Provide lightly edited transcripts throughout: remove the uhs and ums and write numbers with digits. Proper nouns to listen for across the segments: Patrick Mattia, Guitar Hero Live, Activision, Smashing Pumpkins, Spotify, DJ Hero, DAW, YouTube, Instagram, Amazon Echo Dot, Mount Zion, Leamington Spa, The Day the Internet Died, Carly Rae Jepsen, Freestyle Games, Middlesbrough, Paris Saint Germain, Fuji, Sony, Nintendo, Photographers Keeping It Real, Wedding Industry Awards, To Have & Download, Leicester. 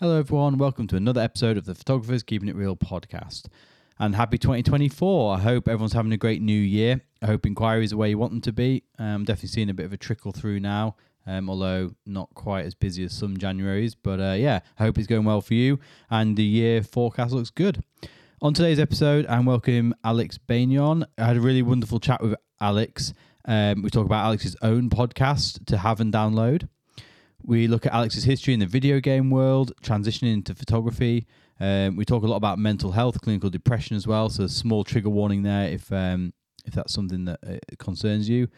Hello everyone, welcome to another episode of the Photographers Keeping It Real podcast. And happy 2024. I hope everyone's having a great new year. I hope inquiries are where you want them to be. I'm definitely seeing a bit of a trickle through now, although not quite as busy as some Januaries. But yeah, I hope it's going well for you and the year forecast looks good. On today's episode, I'm welcoming Alex Benyon. I had a really wonderful chat with Alex. We talk about Alex's own podcast, To Have and Download. We look at Alex's history in the video game world, transitioning into photography. We talk a lot about mental health, clinical depression as well. So a small trigger warning there if that's something that concerns you.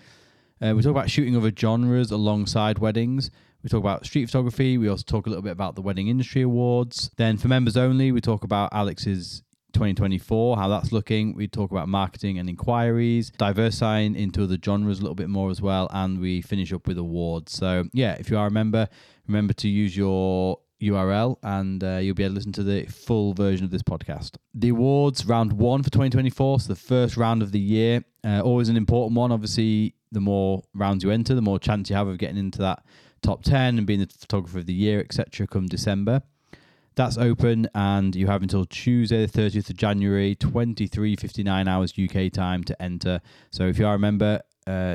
We talk about shooting other genres alongside weddings. We talk about street photography. We also talk a little bit about the Wedding Industry Awards. Then for members only, we talk about Alex's 2024, how that's looking. We talk about marketing and inquiries, diversifying into other genres a little bit more as well, and we finish up with awards. So yeah, if you are a member, remember to use your URL and you'll be able to listen to the full version of this podcast. The awards round one for 2024, so the first round of the year, always an important one. Obviously, the more rounds you enter, the more chance you have of getting into that top 10 and being the photographer of the year, etc. come December. That's open and you have until Tuesday the 30th of January, 23:59 hours UK time to enter. So if you are a member,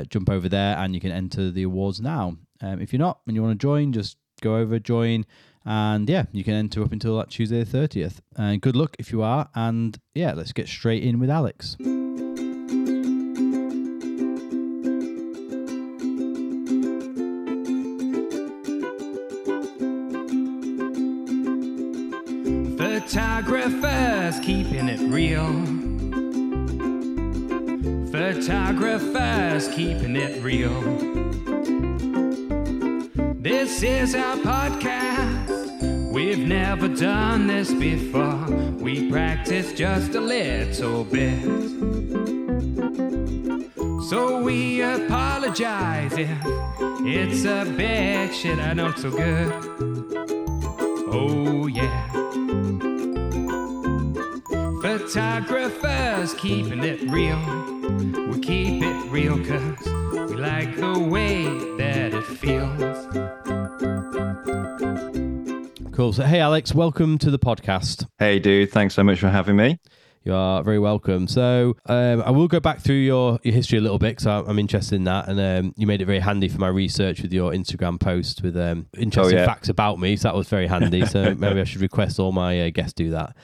jump over there and you can enter the awards now. If you're not and you want to join, just go over, join, and yeah, you can enter up until that Tuesday the 30th. And good luck if you are, and yeah, let's get straight in with Alex. Photographers keeping it real. Photographers keeping it real. This is our podcast. We've never done this before. We practice just a little bit, so we apologize if it's a bit shit. I know it's so good. Oh yeah. Photographers keeping it real. We keep it real cause we like the way that it feels. Cool. So hey Alex, welcome to the podcast. Hey dude, thanks so much for having me. You are very welcome. So I will go back through your history a little bit because I'm interested in that, and you made it very handy for my research with your Instagram post with interesting facts about me, so that was very handy. So maybe I should request all my guests do that.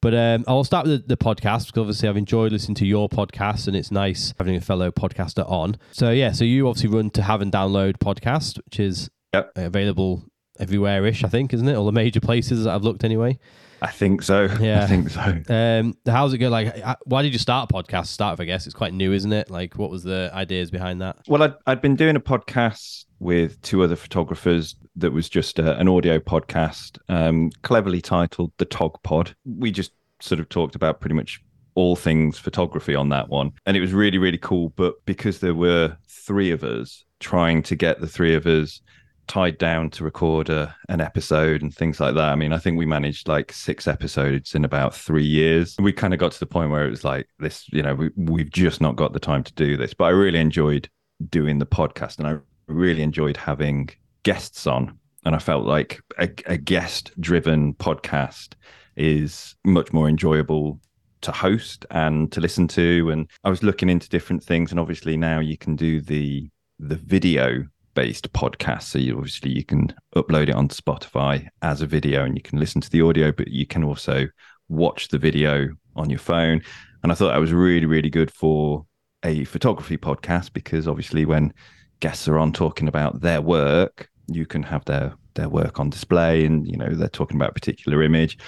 But I'll start with the podcast because obviously I've enjoyed listening to your podcast and it's nice having a fellow podcaster on. So yeah, so you obviously run To Have and Download podcast, which is available everywhere-ish, I think, isn't it? All the major places that I've looked anyway. I think so. Yeah, I think so. How's it go? Like, why did you start a podcast to start with, I guess? It's quite new, isn't it? Like, what was the ideas behind that? Well, I'd been doing a podcast with two other photographers that was just an audio podcast, cleverly titled The Tog Pod. We just sort of talked about pretty much all things photography on that one. And it was really, really cool. But because there were three of us, trying to get the three of us tied down to record an episode and things like that. I mean, I think we managed like 6 episodes in about 3 years. We kind of got to the point where it was like this, you know, we've just not got the time to do this. But I really enjoyed doing the podcast and I really enjoyed having guests on, and I felt like a guest driven podcast is much more enjoyable to host and to listen to. And I was looking into different things, and obviously now you can do the video based podcast, so you can upload it on Spotify as a video and you can listen to the audio, but you can also watch the video on your phone. And I thought that was really, really good for a photography podcast because obviously when guests are on talking about their work, you can have their work on display, and you know they're talking about a particular image.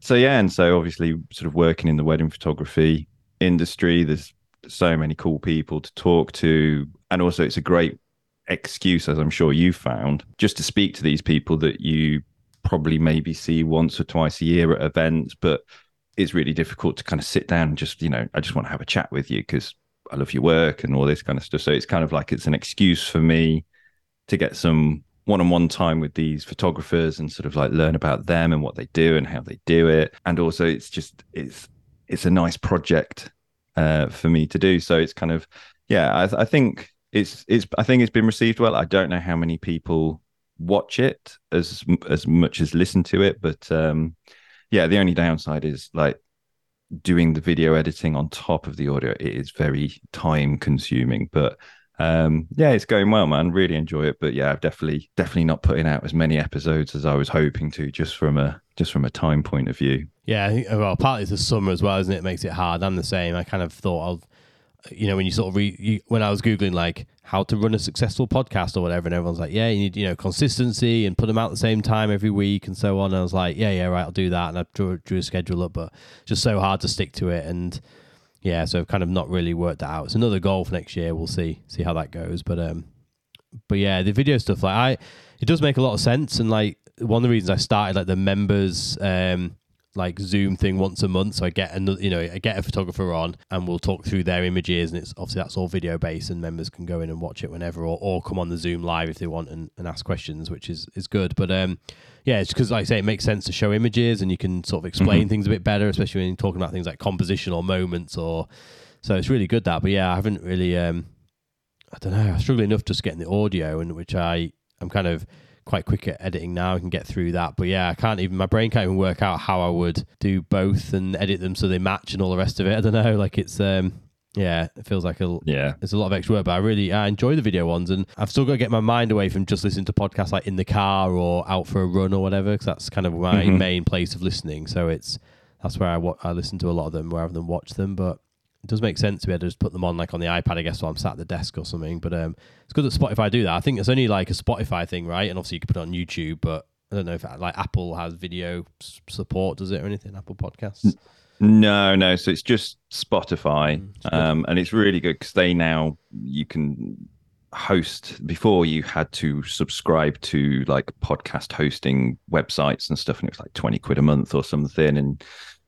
So yeah, and so obviously sort of working in the wedding photography industry, there's so many cool people to talk to, and also it's a great excuse, as I'm sure you found, just to speak to these people that you probably maybe see once or twice a year at events, but it's really difficult to kind of sit down and just, you know, I just want to have a chat with you because I love your work and all this kind of stuff. So it's kind of like it's an excuse for me to get some one-on-one time with these photographers and sort of like learn about them and what they do and how they do it. And also it's just it's a nice project for me to do. So it's kind of I think it's been received well. I don't know how many people watch it as much as listen to it. But yeah, the only downside is like doing the video editing on top of the audio. It is very time consuming, but yeah, it's going well, man. Really enjoy it. But yeah, I've definitely not putting out as many episodes as I was hoping to, just from a time point of view. Yeah, I think, well, partly it's the summer as well, isn't it? It makes it hard. I'm the same. I kind of thought of, you know, when you sort of when I was Googling like how to run a successful podcast or whatever, and everyone's like, yeah, you need, you know, consistency and put them out at the same time every week and so on. And I was like, yeah, right, I'll do that. And I drew a schedule up, but just so hard to stick to it. And yeah, so I've kind of not really worked that out. It's another goal for next year. We'll see how that goes. But yeah, the video stuff, like it does make a lot of sense. And like one of the reasons I started like the members like Zoom thing once a month, so I get another, you know, I get a photographer on and we'll talk through their images, and it's obviously that's all video based, and members can go in and watch it whenever or come on the Zoom live if they want and ask questions, which is good. But yeah, it's because like I say, it makes sense to show images and you can sort of explain things a bit better, especially when you're talking about things like composition or moments, or so it's really good that. But yeah, I haven't really I don't know, I struggle enough just getting the audio, and which I'm kind of quite quick at editing now. I can get through that, but yeah, my brain can't even work out how I would do both and edit them so they match and all the rest of it. I don't know, like it's yeah, it feels like it's a lot of extra work, but I enjoy the video ones, and I've still got to get my mind away from just listening to podcasts like in the car or out for a run or whatever, because that's kind of my main place of listening. So that's where I listen to a lot of them rather than watch them, but it does make sense to be able to just put them on like on the iPad, I guess, while I'm sat at the desk or something. But it's good that Spotify do that. I think it's only like a Spotify thing, right? And obviously you can put it on YouTube, but I don't know if like Apple has video support, does it, or anything? Apple Podcasts? No. So it's just Spotify, and it's really good because they now you can host. Before you had to subscribe to like podcast hosting websites and stuff, and it was like 20 quid a month or something, and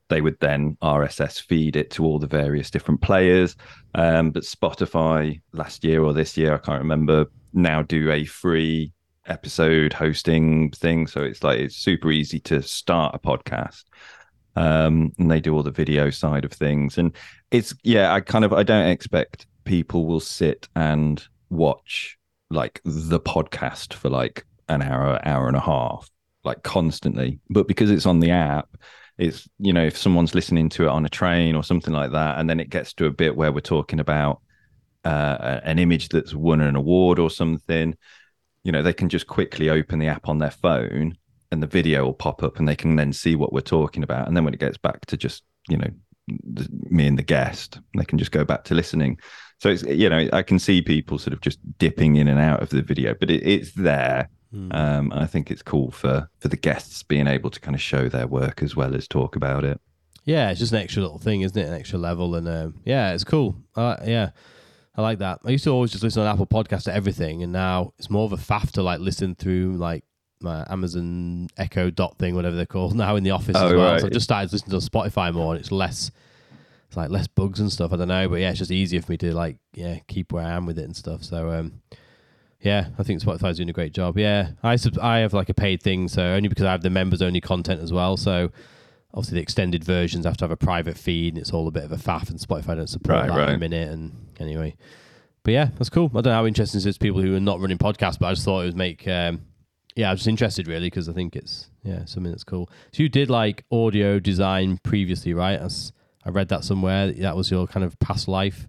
they would then RSS feed it to all the various different players. But Spotify last year or this year, I can't remember, now do a free episode hosting thing. So it's like it's super easy to start a podcast. And they do all the video side of things. And it's, yeah, I don't expect people will sit and watch like the podcast for like an hour and a half, like constantly. But because it's on the app, it's, you know, if someone's listening to it on a train or something like that, and then it gets to a bit where we're talking about an image that's won an award or something, you know, they can just quickly open the app on their phone and the video will pop up and they can then see what we're talking about. And then when it gets back to just, you know, me and the guest, they can just go back to listening. So it's, you know, I can see people sort of just dipping in and out of the video, but it's there. I think it's cool for the guests being able to kind of show their work as well as talk about it. Yeah, it's just an extra little thing, isn't it? An extra level. And yeah, it's cool. Yeah, I like that. I used to always just listen on Apple Podcasts to everything, and now it's more of a faff to like listen through like my Amazon Echo Dot thing, whatever they're called now, in the office as well. Right. So I just started listening to Spotify more, and it's like less bugs and stuff. I don't know, but yeah, it's just easier for me to like, yeah, keep where I am with it and stuff. So yeah, I think Spotify's doing a great job. Yeah, I have like a paid thing, so only because I have the members only content as well. So obviously the extended versions have to have a private feed, and it's all a bit of a faff, and Spotify don't support that in a minute. And anyway, but yeah, that's cool. I don't know how interesting this is to people who are not running podcasts, but I just thought it would make. Yeah, I was just interested really because I think it's something that's cool. So you did like audio design previously, right? I read that somewhere. That was your kind of past life.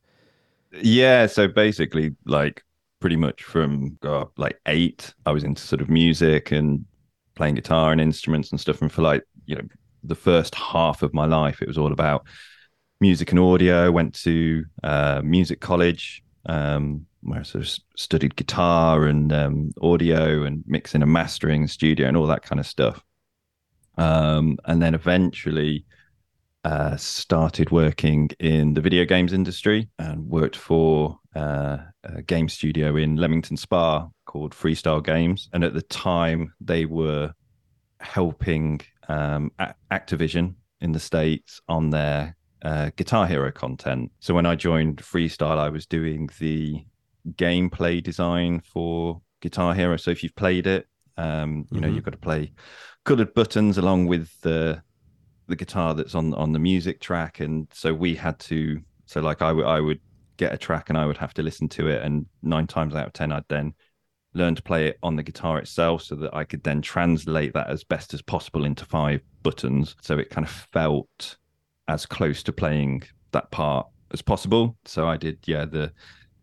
Yeah. So basically, like, pretty much from like 8, I was into sort of music and playing guitar and instruments and stuff. And for like, you know, the first half of my life, it was all about music and audio. Went to music college where I sort of studied guitar and audio and mixing and mastering, studio and all that kind of stuff. And then eventually started working in the video games industry and worked for a game studio in Leamington Spa called Freestyle Games. And at the time they were helping Activision in the States on their Guitar Hero content. So when I joined Freestyle, I was doing the gameplay design for Guitar Hero. So if you've played it, you know, you've got to play coloured buttons along with the guitar that's on the music track. And so we had to, so like I would get a track and I would have to listen to it, and 9 times out of 10 I'd then learn to play it on the guitar itself so that I could then translate that as best as possible into five buttons. So it kind of felt as close to playing that part as possible. So I did,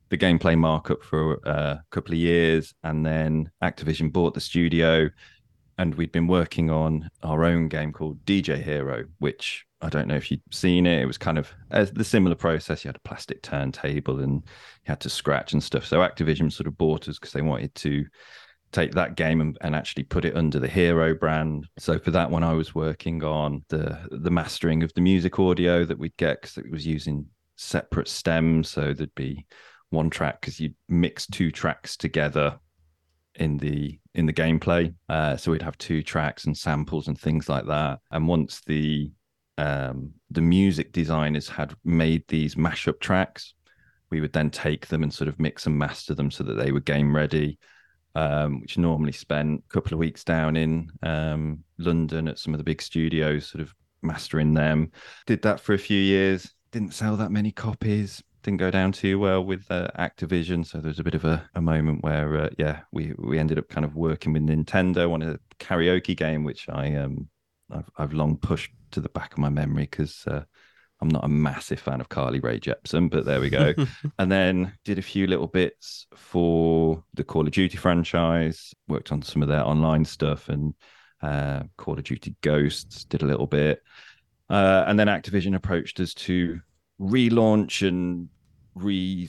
the gameplay markup for a couple of years, and then Activision bought the studio, and we'd been working on our own game called DJ Hero, which I don't know if you'd seen it. It was kind of the similar process. You had a plastic turntable and you had to scratch and stuff. So Activision sort of bought us because they wanted to take that game and actually put it under the Hero brand. So for that one, I was working on the mastering of the music audio that we'd get, because it was using separate stems. So there'd be one track, because you'd mix two tracks together in the gameplay. So we'd have two tracks and samples and things like that. And once the music designers had made these mashup tracks, we would then take them and sort of mix and master them so that they were game ready, which normally spent a couple of weeks down in London at some of the big studios, sort of mastering them. Did that for a few years, didn't sell that many copies, didn't go down too well with Activision. So there was a bit of a moment where, we ended up kind of working with Nintendo on a karaoke game, which I've long pushed to the back of my memory because I'm not a massive fan of Carly Rae Jepsen, but there we go. And then did a few little bits for the Call of Duty franchise, worked on some of their online stuff, and Call of Duty Ghosts did a little bit. And then Activision approached us to relaunch and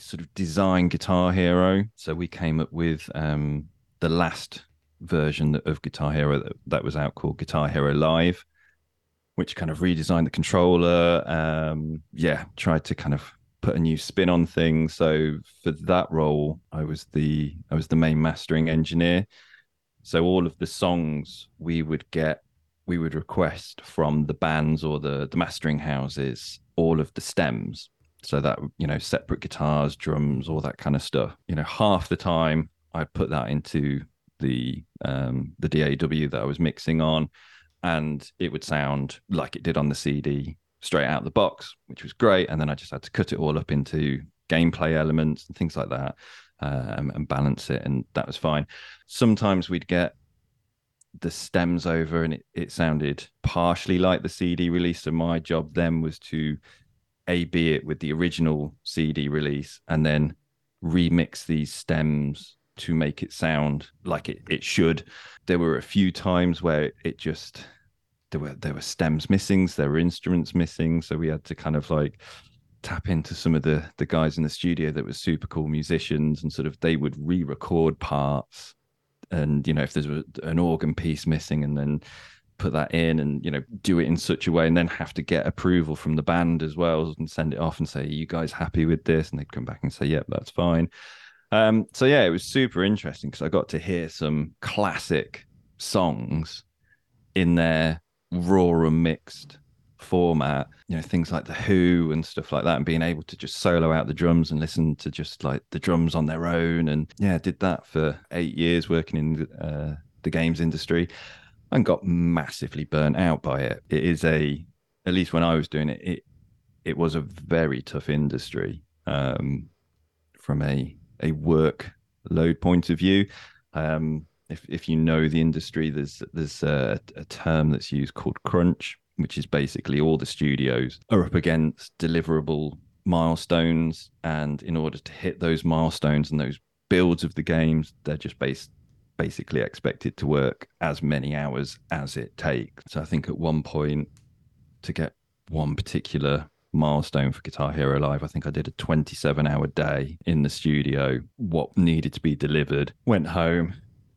sort of design Guitar Hero. So we came up with the last version of Guitar Hero that was out, called Guitar Hero Live, which kind of redesigned the controller, tried to kind of put a new spin on things. So for that role, I was the main mastering engineer. So all of the songs we would request from the bands or the mastering houses, all of the stems. So that, separate guitars, drums, all that kind of stuff. Half the time I put that into the DAW that I was mixing on, and it would sound like it did on the CD straight out of the box, which was great. And then I just had to cut it all up into gameplay elements and things like that, and balance it, and that was fine. Sometimes we'd get the stems over and it sounded partially like the CD release, so my job then was to A/B it with the original CD release and then remix these stems to make it sound like it should. There were a few times where it just, there were stems missing, so there were instruments missing, so we had to kind of like tap into some of the guys in the studio that were super cool musicians, and sort of they would re-record parts, and if there's an organ piece missing, and then put that in, and do it in such a way, and then have to get approval from the band as well and send it off and say, are you guys happy with this? And they'd come back and say, yep, that's fine. It was super interesting because I got to hear some classic songs in their raw and mixed format, things like The Who and stuff like that, and being able to just solo out the drums and listen to just like the drums on their own. And did that for 8 years working in the games industry, and got massively burnt out by it. It is at least when I was doing it, it was a very tough industry from a workload point of view. If you know the industry, there's a term that's used called crunch, which is basically all the studios are up against deliverable milestones, and in order to hit those milestones and those builds of the games, they're just basically expected to work as many hours as it takes. So I think at one point, to get one particular milestone for Guitar Hero Live, I think I did a 27-hour day in the studio, what needed to be delivered, went home,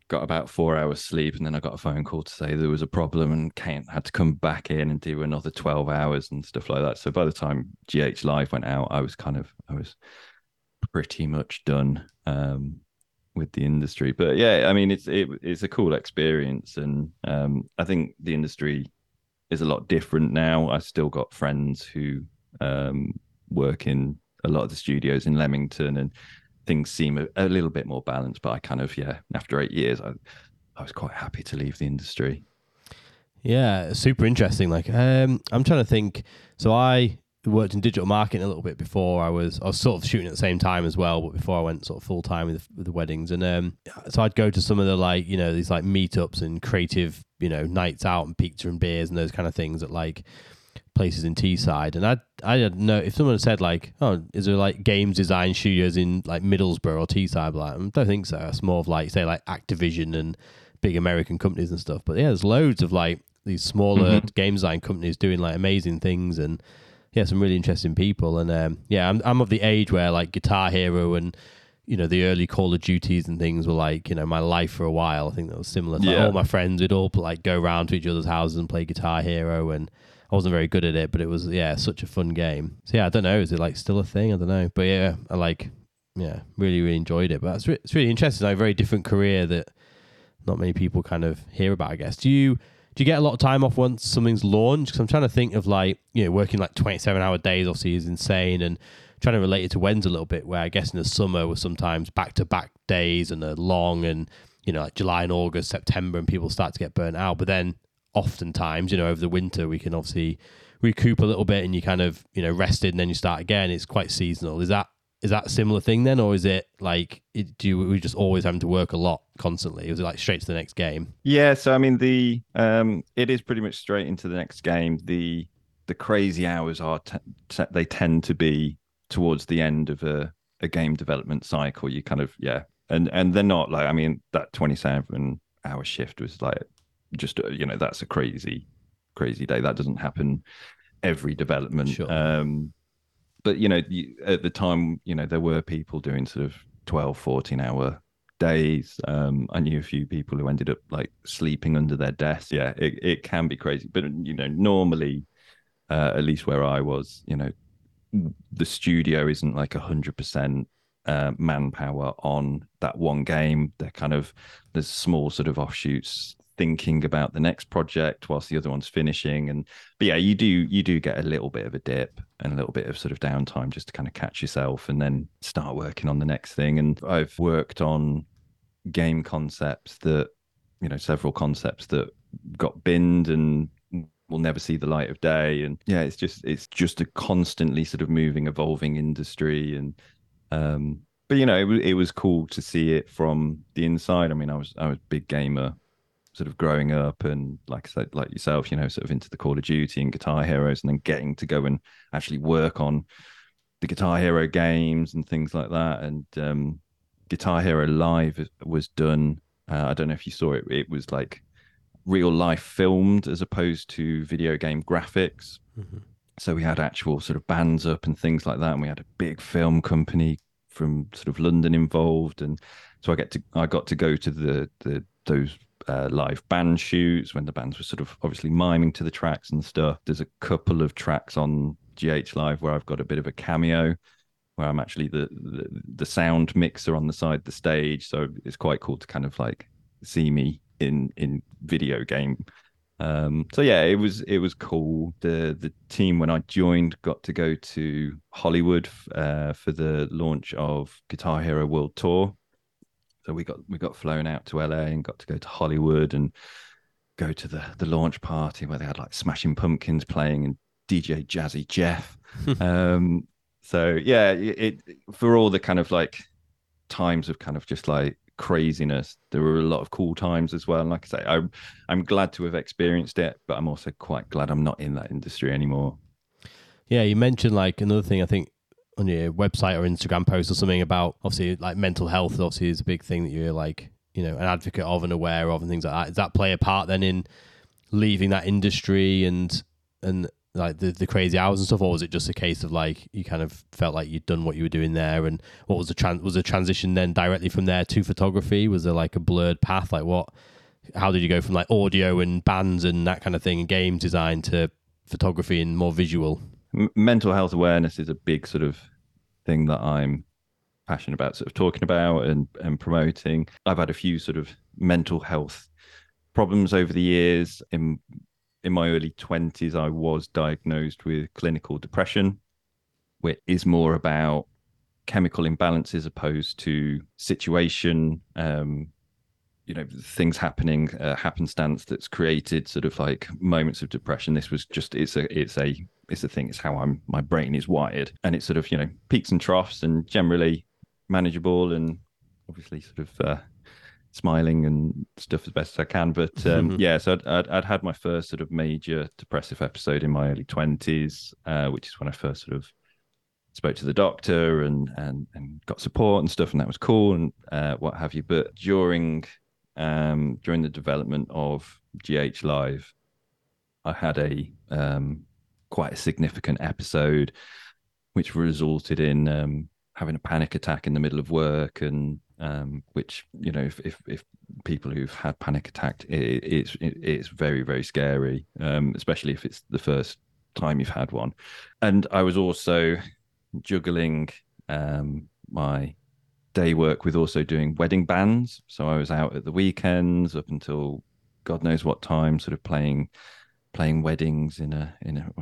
got about 4 hours sleep, and then I got a phone call to say there was a problem and had to come back in and do another 12 hours and stuff like that. So by the time GH Live went out, I was pretty much done with the industry. But it's a cool experience, and I think the industry is a lot different now. I've still got friends who work in a lot of the studios in Leamington, and things seem a little bit more balanced, but I kind of, after 8 years, I was quite happy to leave the industry. Yeah, super interesting. I'm trying to think. So I worked in digital marketing a little bit before I was sort of shooting at the same time as well, but before I went sort of full time with the weddings. And so I'd go to some of the, like, you know, these like meetups and creative, you know, nights out and pizza and beers and those kind of things at like places in Teesside. And I didn't know if someone had said like, oh, is there like games design studios in like Middlesbrough or Teesside? Like, I don't think so. It's more of like, say, like Activision and big American companies and stuff. But yeah, there's loads of like these smaller game design companies doing like amazing things, and yeah, some really interesting people. And I'm of the age where like Guitar Hero and, you know, the early Call of Duties and things were like, you know, my life for a while. I think that was similar. Like, all my friends would all like go round to each other's houses and play Guitar Hero, and I wasn't very good at it, but it was such a fun game. So yeah, I don't know, is it like still a thing? I don't know, but yeah, I like really enjoyed it. But it's really interesting. Like, a very different career that not many people kind of hear about, I guess. Do you get a lot of time off once something's launched? Because I'm trying to think of like, you know, working like 27-hour days obviously is insane, and trying to relate it to weddings a little bit, where I guess in the summer was sometimes back-to-back days and a long, and, you know, like July and August, September, and people start to get burnt out. But then oftentimes, you know, over the winter we can obviously recoup a little bit, and you kind of, you know, rested, and then you start again. It's quite seasonal. Is that a similar thing then, or is it like we just always having to work a lot constantly? Is it like straight to the next game? Yeah, so I mean the it is pretty much straight into the next game. The crazy hours are they tend to be towards the end of a game development cycle. You kind of and they're not like, I mean, that 27-hour shift was like just, you know, that's a crazy day. That doesn't happen every development. Sure. But, you know, at the time, you know, there were people doing sort of 12, 14-hour days. I knew a few people who ended up, like, sleeping under their desks. Yeah, it can be crazy. But, you know, normally, at least where I was, you know, the studio isn't, like, 100% manpower on that one game. They're kind of, there's small sort of offshoots thinking about the next project whilst the other one's finishing. But yeah, you do get a little bit of a dip and a little bit of sort of downtime just to kind of catch yourself and then start working on the next thing. And I've worked on game concepts that, you know, several concepts that got binned and will never see the light of day. And yeah, it's just a constantly sort of moving, evolving industry. And but you know, it was cool to see it from the inside. I mean, I was a big gamer sort of growing up, and like I said, like yourself, you know, sort of into the Call of Duty and Guitar Heroes, and then getting to go and actually work on the Guitar Hero games and things like that. And Guitar Hero Live was done, I don't know if you saw it, it was like real life filmed as opposed to video game graphics. Mm-hmm. So we had actual sort of bands up and things like that, and we had a big film company from sort of London involved. And so I got to go to those live band shoots when the bands were sort of obviously miming to the tracks and stuff. There's a couple of tracks on GH Live where I've got a bit of a cameo, where I'm actually the sound mixer on the side of the stage. So it's quite cool to kind of like see me in video game. So yeah, it was cool. The team when I joined got to go to Hollywood for the launch of Guitar Hero World Tour. So we got flown out to LA and got to go to Hollywood and go to the launch party where they had like Smashing Pumpkins playing and DJ Jazzy Jeff. So yeah, it for all the kind of like times of kind of just like craziness, there were a lot of cool times as well. And like I say, I'm glad to have experienced it, but I'm also quite glad I'm not in that industry anymore. Yeah, you mentioned like another thing, I think, on your website or Instagram post or something about obviously like mental health obviously is a big thing that you're like, you know, an advocate of and aware of and things like that. Does that play a part then in leaving that industry and like the crazy hours and stuff, or was it just a case of like you kind of felt like you'd done what you were doing there? And what was the transition then directly from there to photography? Was there like a blurred path? Like how did you go from like audio and bands and that kind of thing and game design to photography and more visual? Mental health awareness is a big sort of thing that I'm passionate about sort of talking about and promoting. I've had a few sort of mental health problems over the years. In my early 20s, I was diagnosed with clinical depression, which is more about chemical imbalances as opposed to situation, you know, things happening, happenstance that's created sort of like moments of depression. This was just, it's a is the thing. It's how my brain is wired, and it's sort of, you know, peaks and troughs and generally manageable, and obviously sort of smiling and stuff as best as I can. But yeah, so I'd had my first sort of major depressive episode in my early 20s, which is when I first sort of spoke to the doctor and got support and stuff, and that was cool and what have you. But during the development of GH Live, I had a quite a significant episode, which resulted in having a panic attack in the middle of work, and which, you know, if people who've had panic attack, it's very, very scary, especially if it's the first time you've had one. And I was also juggling my day work with also doing wedding bands. So I was out at the weekends up until God knows what time, sort of playing weddings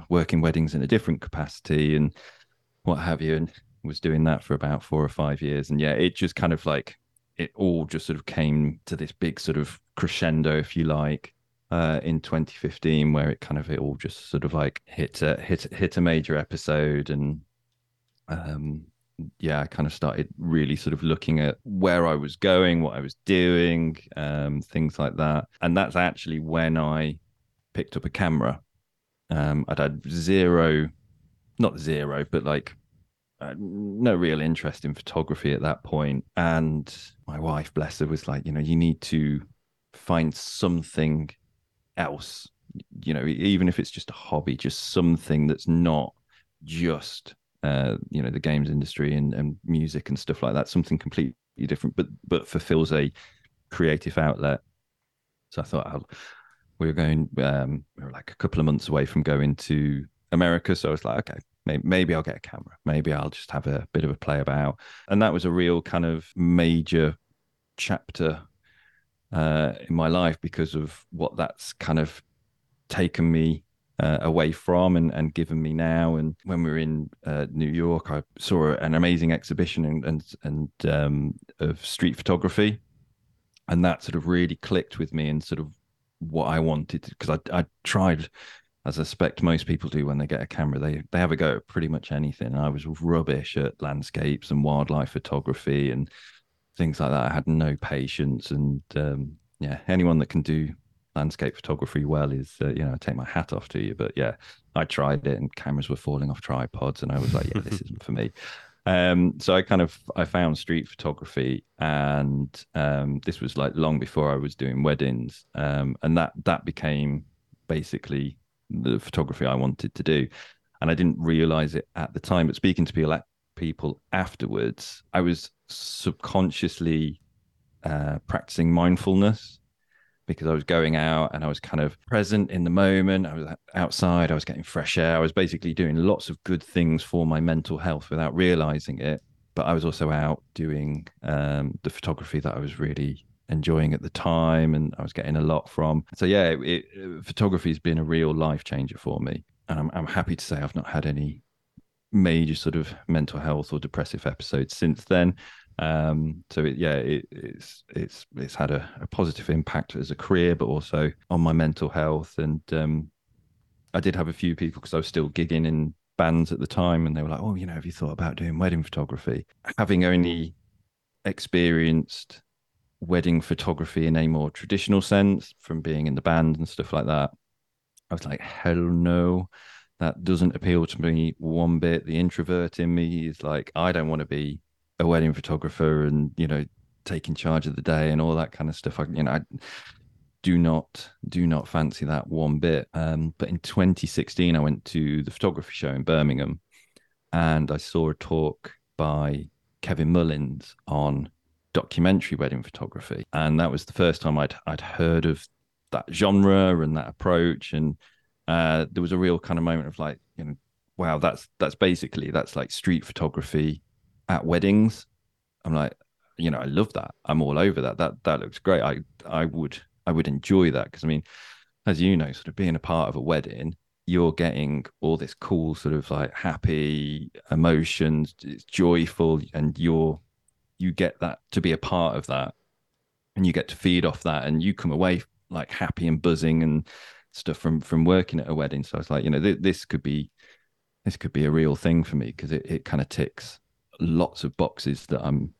working weddings in a different capacity and what have you, and was doing that for about 4 or 5 years. And yeah, it just kind of like, it all just sort of came to this big sort of crescendo, if you like, in 2015, where it kind of, it all just sort of like hit a major episode. And yeah, I kind of started really sort of looking at where I was going, what I was doing, things like that. And that's actually when I picked up a camera. I'd had no real interest in photography at that point. And my wife, bless her, was like, you know, you need to find something else, you know, even if it's just a hobby, just something that's not just you know, the games industry and music and stuff like that, something completely different, but fulfills a creative outlet. So I thought, we were like a couple of months away from going to America, so I was like, okay, maybe I'll get a camera, maybe I'll just have a bit of a play about. And that was a real kind of major chapter in my life, because of what that's kind of taken me away from and given me now. And when we were in New York, I saw an amazing exhibition of street photography, and that sort of really clicked with me and sort of what I wanted, because I tried, as I suspect most people do when they get a camera, they have a go at pretty much anything. I was rubbish at landscapes and wildlife photography and things like that. I had no patience, and yeah, anyone that can do landscape photography well is, you know, I take my hat off to you. But yeah, I tried it, and cameras were falling off tripods, and I was like, yeah, this isn't for me. So I found street photography, and this was like long before I was doing weddings, and that became basically the photography I wanted to do. And I didn't realize it at the time, but speaking to people afterwards, I was subconsciously practicing mindfulness, because I was going out and I was kind of present in the moment. I was outside, I was getting fresh air. I was basically doing lots of good things for my mental health without realizing it. But I was also out doing the photography that I was really enjoying at the time, and I was getting a lot from. So yeah, photography has been a real life changer for me. And I'm happy to say I've not had any major sort of mental health or depressive episodes since then. It's had a positive impact as a career, but also on my mental health. And I did have a few people, because I was still gigging in bands at the time, and they were like, oh, you know, have you thought about doing wedding photography? Having only experienced wedding photography in a more traditional sense from being in the band and stuff like that, I was like, hell no, that doesn't appeal to me one bit. The introvert in me is like, I don't want to be a wedding photographer and, you know, taking charge of the day and all that kind of stuff. I do not fancy that one bit. But in 2016, I went to the photography show in Birmingham, and I saw a talk by Kevin Mullins on documentary wedding photography. And that was the first time I'd heard of that genre and that approach. And there was a real kind of moment of like, you know, wow, that's like street photography at weddings. I'm like, you know, I love that. I'm all over that. That looks great. I would enjoy that, because I mean, as you know, sort of being a part of a wedding, you're getting all this cool sort of like happy emotions. It's joyful, and you get that to be a part of that, and you get to feed off that, and you come away like happy and buzzing and stuff from working at a wedding. So I was like, you know, this could be this could be a real thing for me, because it kind of ticks lots of boxes that I'm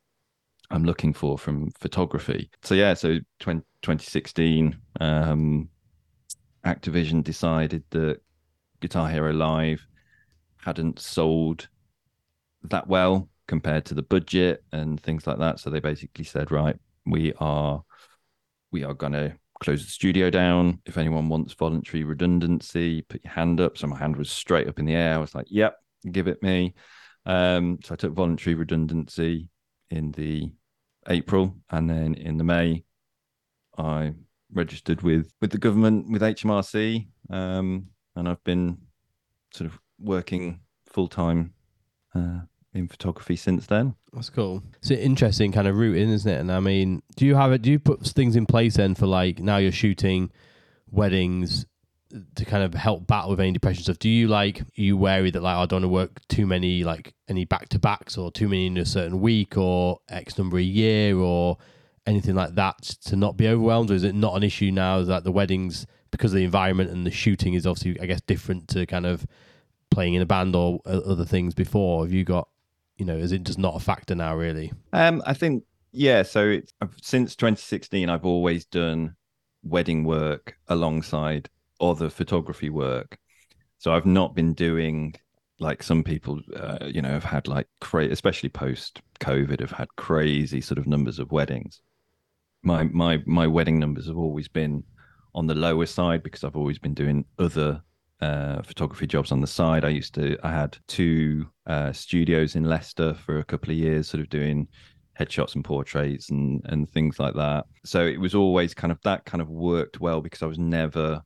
looking for from photography. So yeah, so 2016, Activision decided that Guitar Hero Live hadn't sold that well compared to the budget and things like that. So they basically said, right, we are going to close the studio down. If anyone wants voluntary redundancy, put your hand up. So my hand was straight up in the air. I was like, yep, give it me. So I took voluntary redundancy in the April, and then in the May, I registered with the government, with HMRC, and I've been sort of working full-time in photography since then. That's cool. It's an interesting kind of route in, isn't it? And I mean, do you put things in place then for, like, now you're shooting weddings to kind of help battle with any depression stuff? Do you, like, are you wary that, like, I don't want to work too many, like, any back-to-backs, or too many in a certain week or X number a year or anything like that, to not be overwhelmed? Or is it not an issue now that the weddings, because of the environment and the shooting, is obviously, I guess, different to kind of playing in a band or other things before? Have you got, you know, is it just not a factor now, really? I think, yeah, so it's, since 2016, I've always done wedding work alongside other photography work. So I've not been doing, like some people, you know, have had like especially post-COVID, have had crazy sort of numbers of weddings. My wedding numbers have always been on the lower side, because I've always been doing other photography jobs on the side. I had two studios in Leicester for a couple of years, sort of doing headshots and portraits and things like that. So it was always kind of, that kind of worked well, because I was never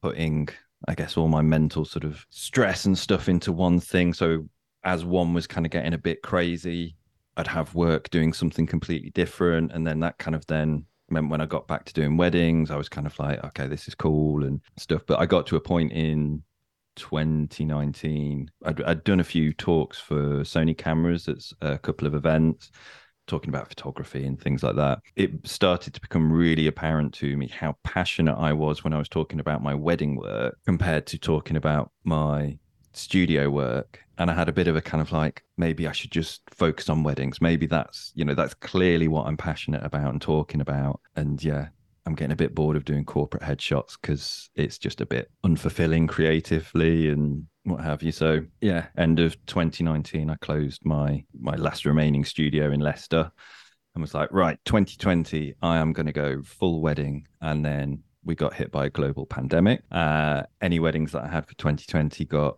putting, I guess, all my mental sort of stress and stuff into one thing. So as one was kind of getting a bit crazy, I'd have work doing something completely different. And then that kind of then meant when I got back to doing weddings, I was kind of like, okay, this is cool and stuff. But I got to a point in 2019, I'd done a few talks for Sony cameras at a couple of events, talking about photography and things like that. It started to become really apparent to me how passionate I was when I was talking about my wedding work compared to talking about my studio work. And I had a bit of a kind of like, maybe I should just focus on weddings. Maybe that's, you know, that's clearly what I'm passionate about and talking about. And yeah, I'm getting a bit bored of doing corporate headshots, because it's just a bit unfulfilling creatively and what have you. So yeah, end of 2019, I closed my last remaining studio in Leicester and was like, right, 2020, I am going to go full wedding. And then we got hit by a global pandemic. Any weddings that I had for 2020 got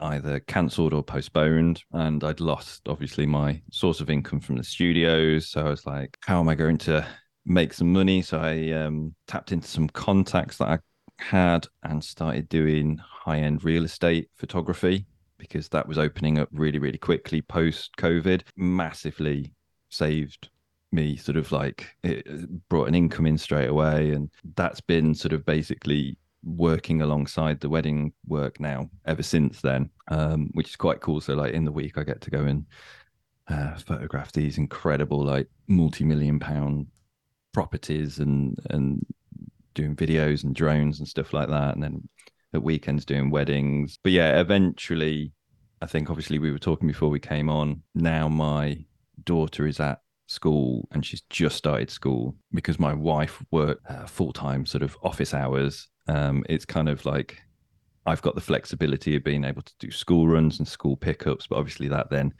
either cancelled or postponed, and I'd lost obviously my source of income from the studios. So I was like, how am I going to make some money? So I tapped into some contacts that I had and started doing high-end real estate photography, because that was opening up really, really quickly post-COVID. Massively saved me, sort of like, it brought an income in straight away. And that's been sort of basically working alongside the wedding work now ever since then, which is quite cool. So like in the week I get to go and photograph these incredible like multi-million pound properties and doing videos and drones and stuff like that, and then at weekends doing weddings. But yeah, eventually, I think obviously we were talking before we came on, now my daughter is at school and she's just started school, because my wife worked full-time sort of office hours. It's kind of like I've got the flexibility of being able to do school runs and school pickups, but obviously that then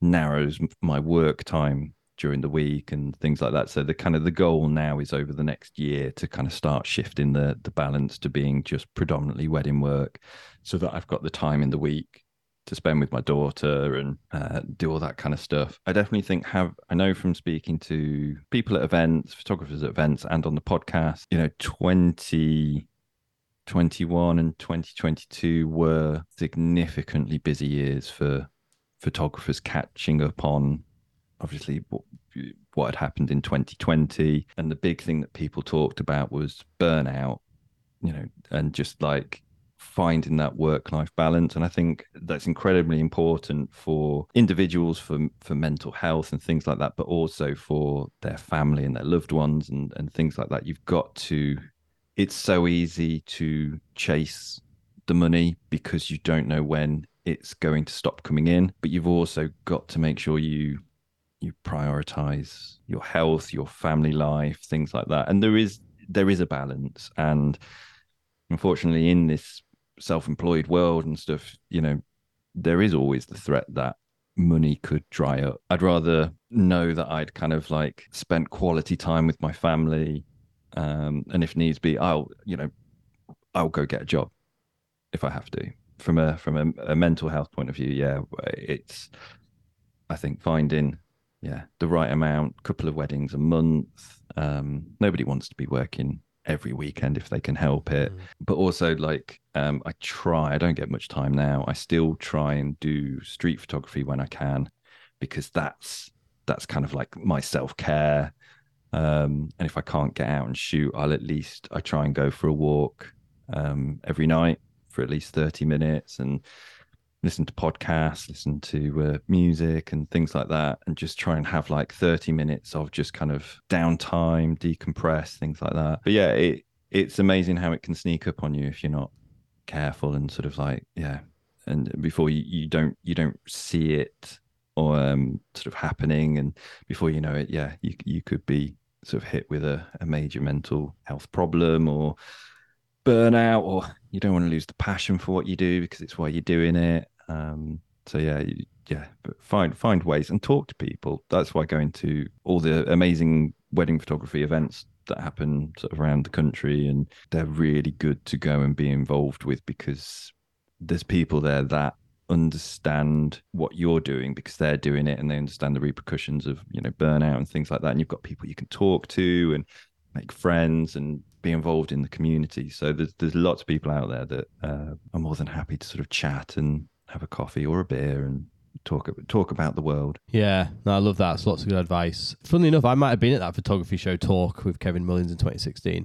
narrows my work time during the week and things like that. So the kind of the goal now is over the next year to kind of start shifting the balance to being just predominantly wedding work, so that I've got the time in the week to spend with my daughter and do all that kind of stuff. I definitely think I know from speaking to people at events, photographers at events and on the podcast, you know, 2021 and 2022 were significantly busy years for photographers catching up on obviously what had happened in 2020. And the big thing that people talked about was burnout, you know, and just like finding that work-life balance. And I think that's incredibly important for individuals, for mental health and things like that, but also for their family and their loved ones and things like that. It's so easy to chase the money because you don't know when it's going to stop coming in. But you've also got to make sure you prioritize your health, your family life, things like that. And there is a balance. And unfortunately, in this self-employed world and stuff, you know, there is always the threat that money could dry up. I'd rather know that I'd kind of like spent quality time with my family. And if needs be, I'll go get a job if I have to. From a mental health point of view, yeah, it's, I think, finding the right amount, couple of weddings a month. Nobody wants to be working every weekend if they can help it. But also, like, I don't get much time now. I still try and do street photography when I can, because that's kind of like my self-care. And if I can't get out and shoot, I try and go for a walk every night for at least 30 minutes and listen to podcasts, listen to music and things like that, and just try and have like 30 minutes of just kind of downtime, decompress, things like that. But yeah, it's amazing how it can sneak up on you if you're not careful and sort of like, yeah. And before you don't see it or sort of happening, and before you know it, yeah, you could be sort of hit with a major mental health problem or burnout, or you don't want to lose the passion for what you do because it's why you're doing it. But find ways and talk to people. That's why going to all the amazing wedding photography events that happen sort of around the country, and they're really good to go and be involved with, because there's people there that understand what you're doing because they're doing it, and they understand the repercussions of, you know, burnout and things like that. And you've got people you can talk to and make friends and be involved in the community. So there's lots of people out there that are more than happy to sort of chat and have a coffee or a beer and talk about the world. Yeah, no, I love that. It's lots of good advice. Funnily enough, I might have been at that photography show talk with Kevin Mullins in 2016.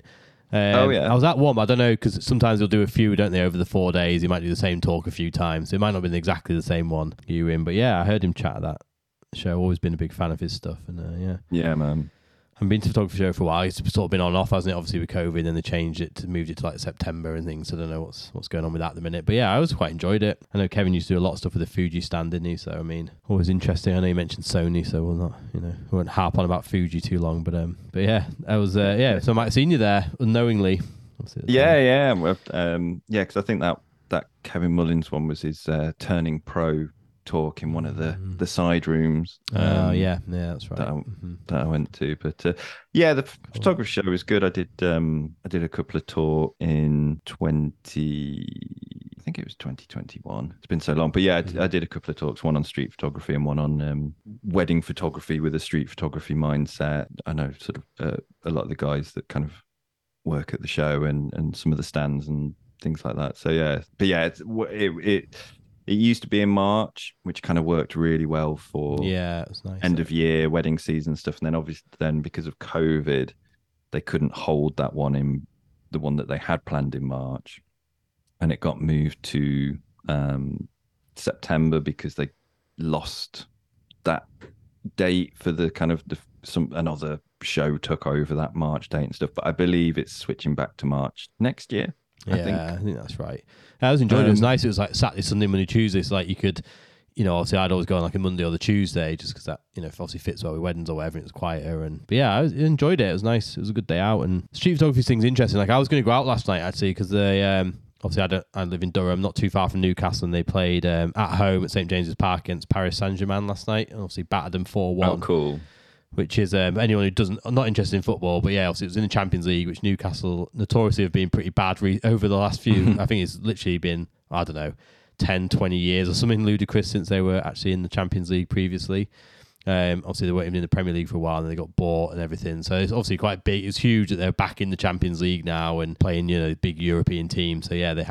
I was at one, I don't know, because sometimes they'll do a few, don't they, over the 4 days. He might do the same talk a few times. It might not have been exactly the same one you were in, but yeah, I heard him chat at that show. Always been a big fan of his stuff. And yeah, man. I've been to the photography show for a while. It's sort of been on and off, hasn't it? Obviously with COVID, and then they moved it to like September and things. So I don't know what's going on with that at the minute. But yeah, I always quite enjoyed it. I know Kevin used to do a lot of stuff with the Fuji stand, didn't he? So I mean, always interesting. I know you mentioned Sony, so we won't harp on about Fuji too long. But yeah, I was So I might have seen you there unknowingly. Because I think that Kevin Mullins one was his Turning Pro talk in one of the side rooms. That's right. That I went to, but the photography show was good. I did a couple of tours in 2021. It's been so long, but yeah, I did a couple of talks, one on street photography and one on wedding photography with a street photography mindset. I know sort of a lot of the guys that kind of work at the show and some of the stands and things like that. So yeah, but yeah, it used to be in March, which kind of worked really well for it was nice, end of year wedding season stuff. And then obviously because of COVID, they couldn't hold that one in the one that they had planned in March. And it got moved to September because they lost that date for the kind of another show took over that March date and stuff. But I believe it's switching back to March next year. I think that's right. I was enjoying it. It was nice. It was like Saturday, Sunday, Monday, Tuesday. So like you could, obviously I'd always go on like a Monday or the Tuesday just because that, obviously fits well with weddings or whatever. It was quieter. But yeah, I enjoyed it. It was nice. It was a good day out. And street photography thing's interesting. Like I was going to go out last night actually because they, obviously I live in Durham, not too far from Newcastle, and they played at home at St James's Park against Paris Saint Germain last night and obviously battered them 4-1. Oh, cool. Which is anyone who not interested in football, but yeah, obviously it was in the Champions League, which Newcastle notoriously have been pretty bad over the last few, I think it's literally been, 10, 20 years or something ludicrous since they were actually in the Champions League previously. Obviously they weren't even in the Premier League for a while and they got bought and everything. So it's obviously quite big. It's huge that they're back in the Champions League now and playing, big European teams. So yeah, they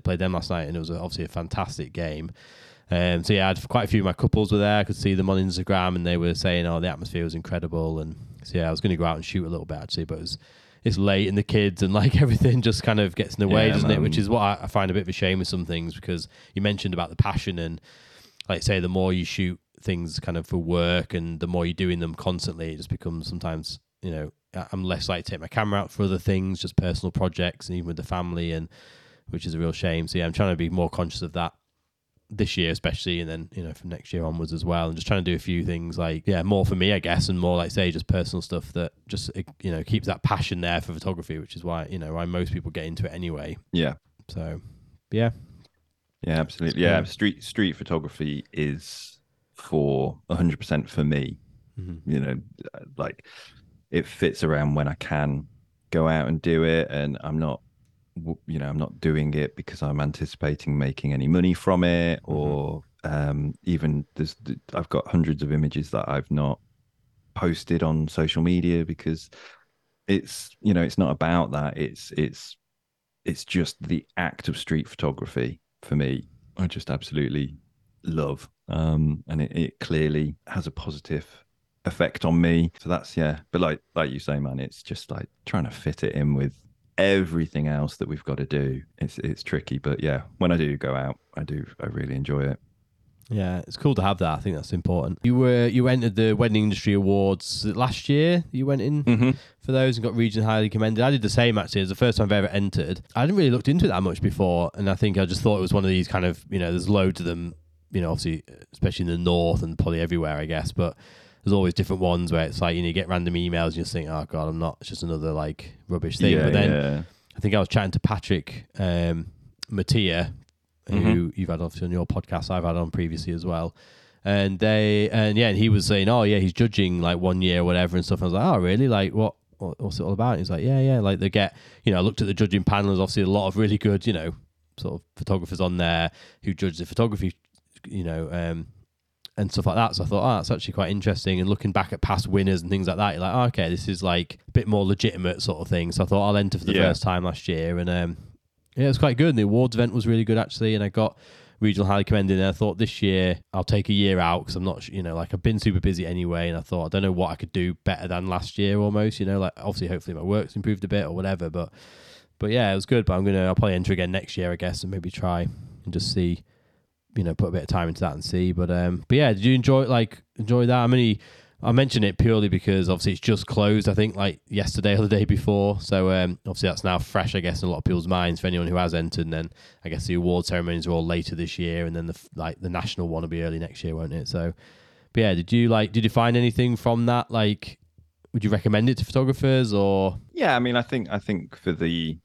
played them last night and it was obviously a fantastic game. I had quite a few of my couples were there. I could see them on Instagram and they were saying, oh, the atmosphere was incredible. And so, yeah, I was going to go out and shoot a little bit actually, but it's late and the kids and like everything just kind of gets in the way, doesn't it? Which is what I find a bit of a shame with some things, because you mentioned about the passion and like say the more you shoot things kind of for work and the more you're doing them constantly, it just becomes sometimes, I'm less likely to take my camera out for other things, just personal projects and even with the family and which is a real shame. So yeah, I'm trying to be more conscious of that this year especially, and then, you know, from next year onwards as well, and just trying to do a few things like, yeah, more for me I guess, and more like say just personal stuff that just, you know, keeps that passion there for photography, which is why, you know, why most people get into it anyway. Yeah. So yeah. Yeah, absolutely. Cool. Yeah, street photography is for 100% for me. Mm-hmm. You know, like it fits around when I can go out and do it, and I'm not, you know, I'm not doing it because I'm anticipating making any money from it, or even there's, I've got hundreds of images that I've not posted on social media because it's, you know, it's not about that. It's just the act of street photography for me. I just absolutely love, and it clearly has a positive effect on me. So that's, yeah. But like you say, man, it's just like trying to fit it in with everything else that we've got to do. It's tricky, but yeah, when I do go out, I really enjoy it. Yeah, it's cool to have that. I think that's important. You entered the Wedding Industry Awards last year. You went in for those and got region highly commended. I did the same actually. It was the first time I've ever entered. I hadn't really looked into it that much before, and I think I just thought it was one of these kind of, you know, there's loads of them, you know, obviously especially in the north and probably everywhere I guess, but there's always different ones where it's like, you know, you get random emails and you just think, oh God, I'm not, it's just another like rubbish thing. Yeah, but then I think I was chatting to Patrick Mattia, who you've had obviously on your podcast, I've had on previously as well. And and he was saying, oh yeah, he's judging like one year or whatever and stuff. And I was like, oh really? Like what's it all about? And he's like, yeah. Like they get, you know, I looked at the judging panel, there's obviously a lot of really good, you know, sort of photographers on there who judge the photography, you know, and stuff like that. So I thought, oh, that's actually quite interesting. And looking back at past winners and things like that, you're like, oh, okay, this is like a bit more legitimate sort of thing. So I thought I'll enter for the first time last year. And yeah, it was quite good. And the awards event was really good actually. And I got regional highly commended. And I thought this year I'll take a year out because I'm not, you know, like I've been super busy anyway. And I thought, I don't know what I could do better than last year almost, you know, like obviously hopefully my work's improved a bit or whatever. But yeah, it was good. But I'll probably enter again next year, I guess, and maybe try and just see, you know, put a bit of time into that and see. But yeah, did you enjoy that? I mean, I mention it purely because obviously it's just closed, I think, like yesterday or the day before. So obviously that's now fresh, I guess, in a lot of people's minds for anyone who has entered. And then I guess the award ceremonies are all later this year, and then the national one will be early next year, won't it? So, but yeah, did you find anything from that? Like, would you recommend it to photographers or? Yeah, I mean, I think for the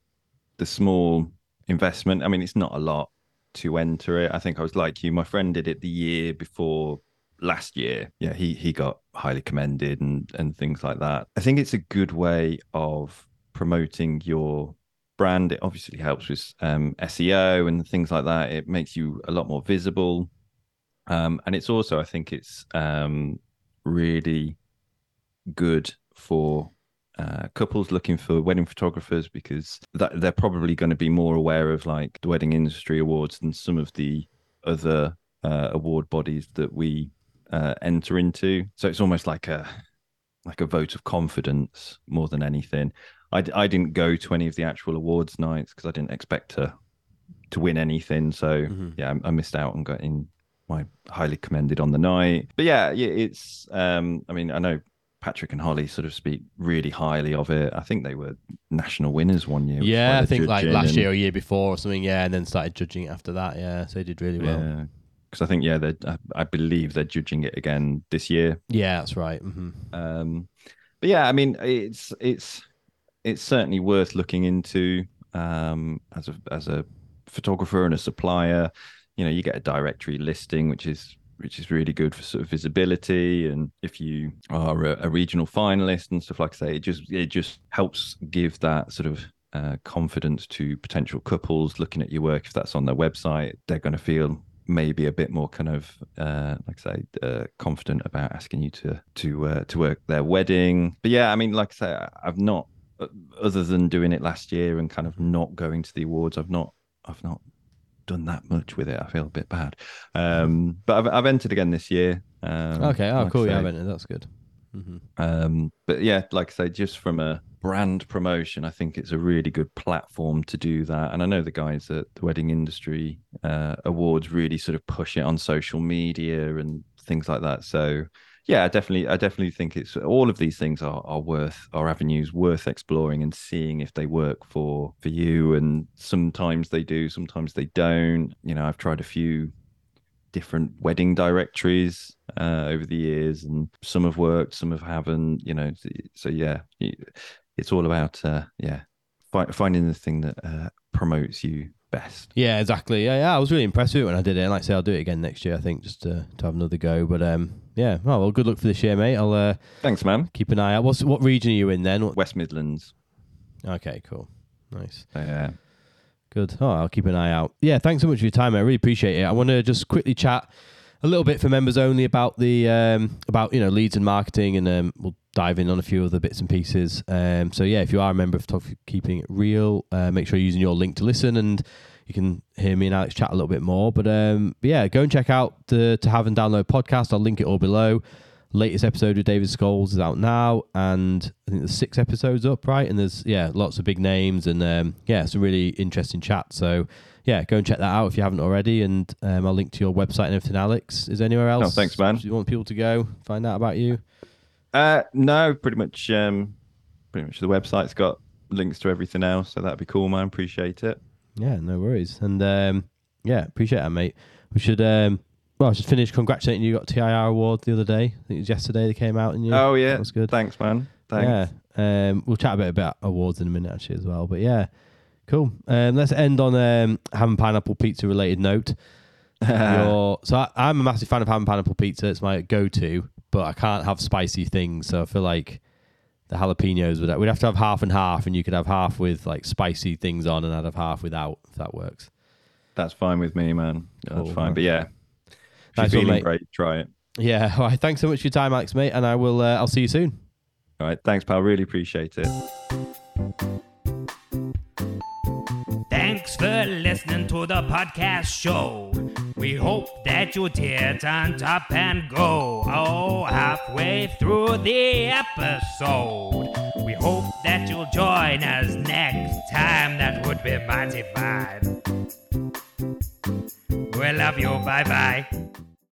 small investment, I mean, it's not a lot to enter it. I think I was like you, my friend did it the year before last year. Yeah, he got highly commended and things like that. I think it's a good way of promoting your brand. It obviously helps with SEO and things like that. It makes you a lot more visible. And it's also, I think it's really good for couples looking for wedding photographers, because they're probably going to be more aware of like the Wedding Industry Awards than some of the other award bodies that we enter into. So it's almost like a vote of confidence more than anything. I didn't go to any of the actual awards nights because I didn't expect to win anything. So yeah, I missed out on getting my highly commended on the night. But yeah, it's I mean, I know Patrick and Holly sort of speak really highly of it. I think they were national winners one year. Yeah, I think like last year or year before or something. Yeah, and then started judging it after that. Yeah, so they did really well. Yeah, because I think I believe they're judging it again this year. Yeah, that's right. But yeah, I mean, it's certainly worth looking into as a photographer and a supplier. You know, you get a directory listing, which is really good for sort of visibility. And if you are a regional finalist and stuff, like I say, it just helps give that sort of confidence to potential couples looking at your work. If that's on their website, they're going to feel maybe a bit more kind of, like I say, confident about asking you to work their wedding. But yeah, I mean, like I say, I've not, other than doing it last year and kind of not going to the awards, I've not done that much with it. I feel a bit bad, but I've entered again this year. Okay, oh like cool, yeah, I've entered. That's good. But yeah, like I say, just from a brand promotion, I think it's a really good platform to do that. And I know the guys at the Wedding Industry Awards really sort of push it on social media and things like that. So yeah, I definitely think it's all of these things are avenues worth exploring and seeing if they work for you. And sometimes they do, sometimes they don't. You know, I've tried a few different wedding directories over the years, and some have worked, some haven't. You know, so yeah, it's all about finding the thing that promotes you best. Yeah, exactly. Yeah, I was really impressed with it when I did it, and like I say, I'll do it again next year, I think, just to have another go. But yeah, oh well, good luck for this year, mate. I'll thanks, man. Keep an eye out. What region are you in then? West Midlands. Okay, cool, nice. Yeah. Good. Oh, I'll keep an eye out. Yeah, thanks so much for your time, mate. I really appreciate it. I want to just quickly chat a little bit for members only about the about, you know, leads and marketing, and we'll dive in on a few other bits and pieces. So yeah, if you are a member of Photography Keeping It Real, make sure you're using your link to listen, and you can hear me and Alex chat a little bit more. But yeah, go and check out the To Have and Download podcast. I'll link it all below. Latest episode with David Scholes is out now, and I think there's 6 episodes up, right? And there's, yeah, lots of big names, and yeah, some really interesting chat. So yeah, go and check that out if you haven't already. And I'll link to your website and everything, Alex. Is there anywhere else? No, thanks, man. Do you want people to go find out about you? No, pretty much the website's got links to everything else, so that'd be cool, man. Appreciate it. Yeah, no worries. And yeah, appreciate that, mate. We should well, I should finish congratulating you. You got TIR award the other day. I think it was yesterday they came out. And you, oh yeah, that was good. Thanks, man. Thanks. Yeah, we'll chat a bit about awards in a minute actually as well. But yeah, cool. Let's end on ham pineapple pizza related note. I'm a massive fan of ham pineapple pizza. It's my go-to, but I can't have spicy things. So I feel like the jalapenos we'd have to have half and half, and you could have half with like spicy things on, and I'd have half without. If that works, that's fine with me, man. Cool. That's fine. But yeah. Nice one, mate. Great. Try it. Yeah. All right. Thanks so much for your time, Alex, mate. And I will, I'll see you soon. All right. Thanks, pal. Really appreciate it. Thanks for listening to the podcast show. We hope that you did on top and go. Oh, halfway through the episode. We hope that you'll join us next time. That would be mighty fine. We love you. Bye-bye.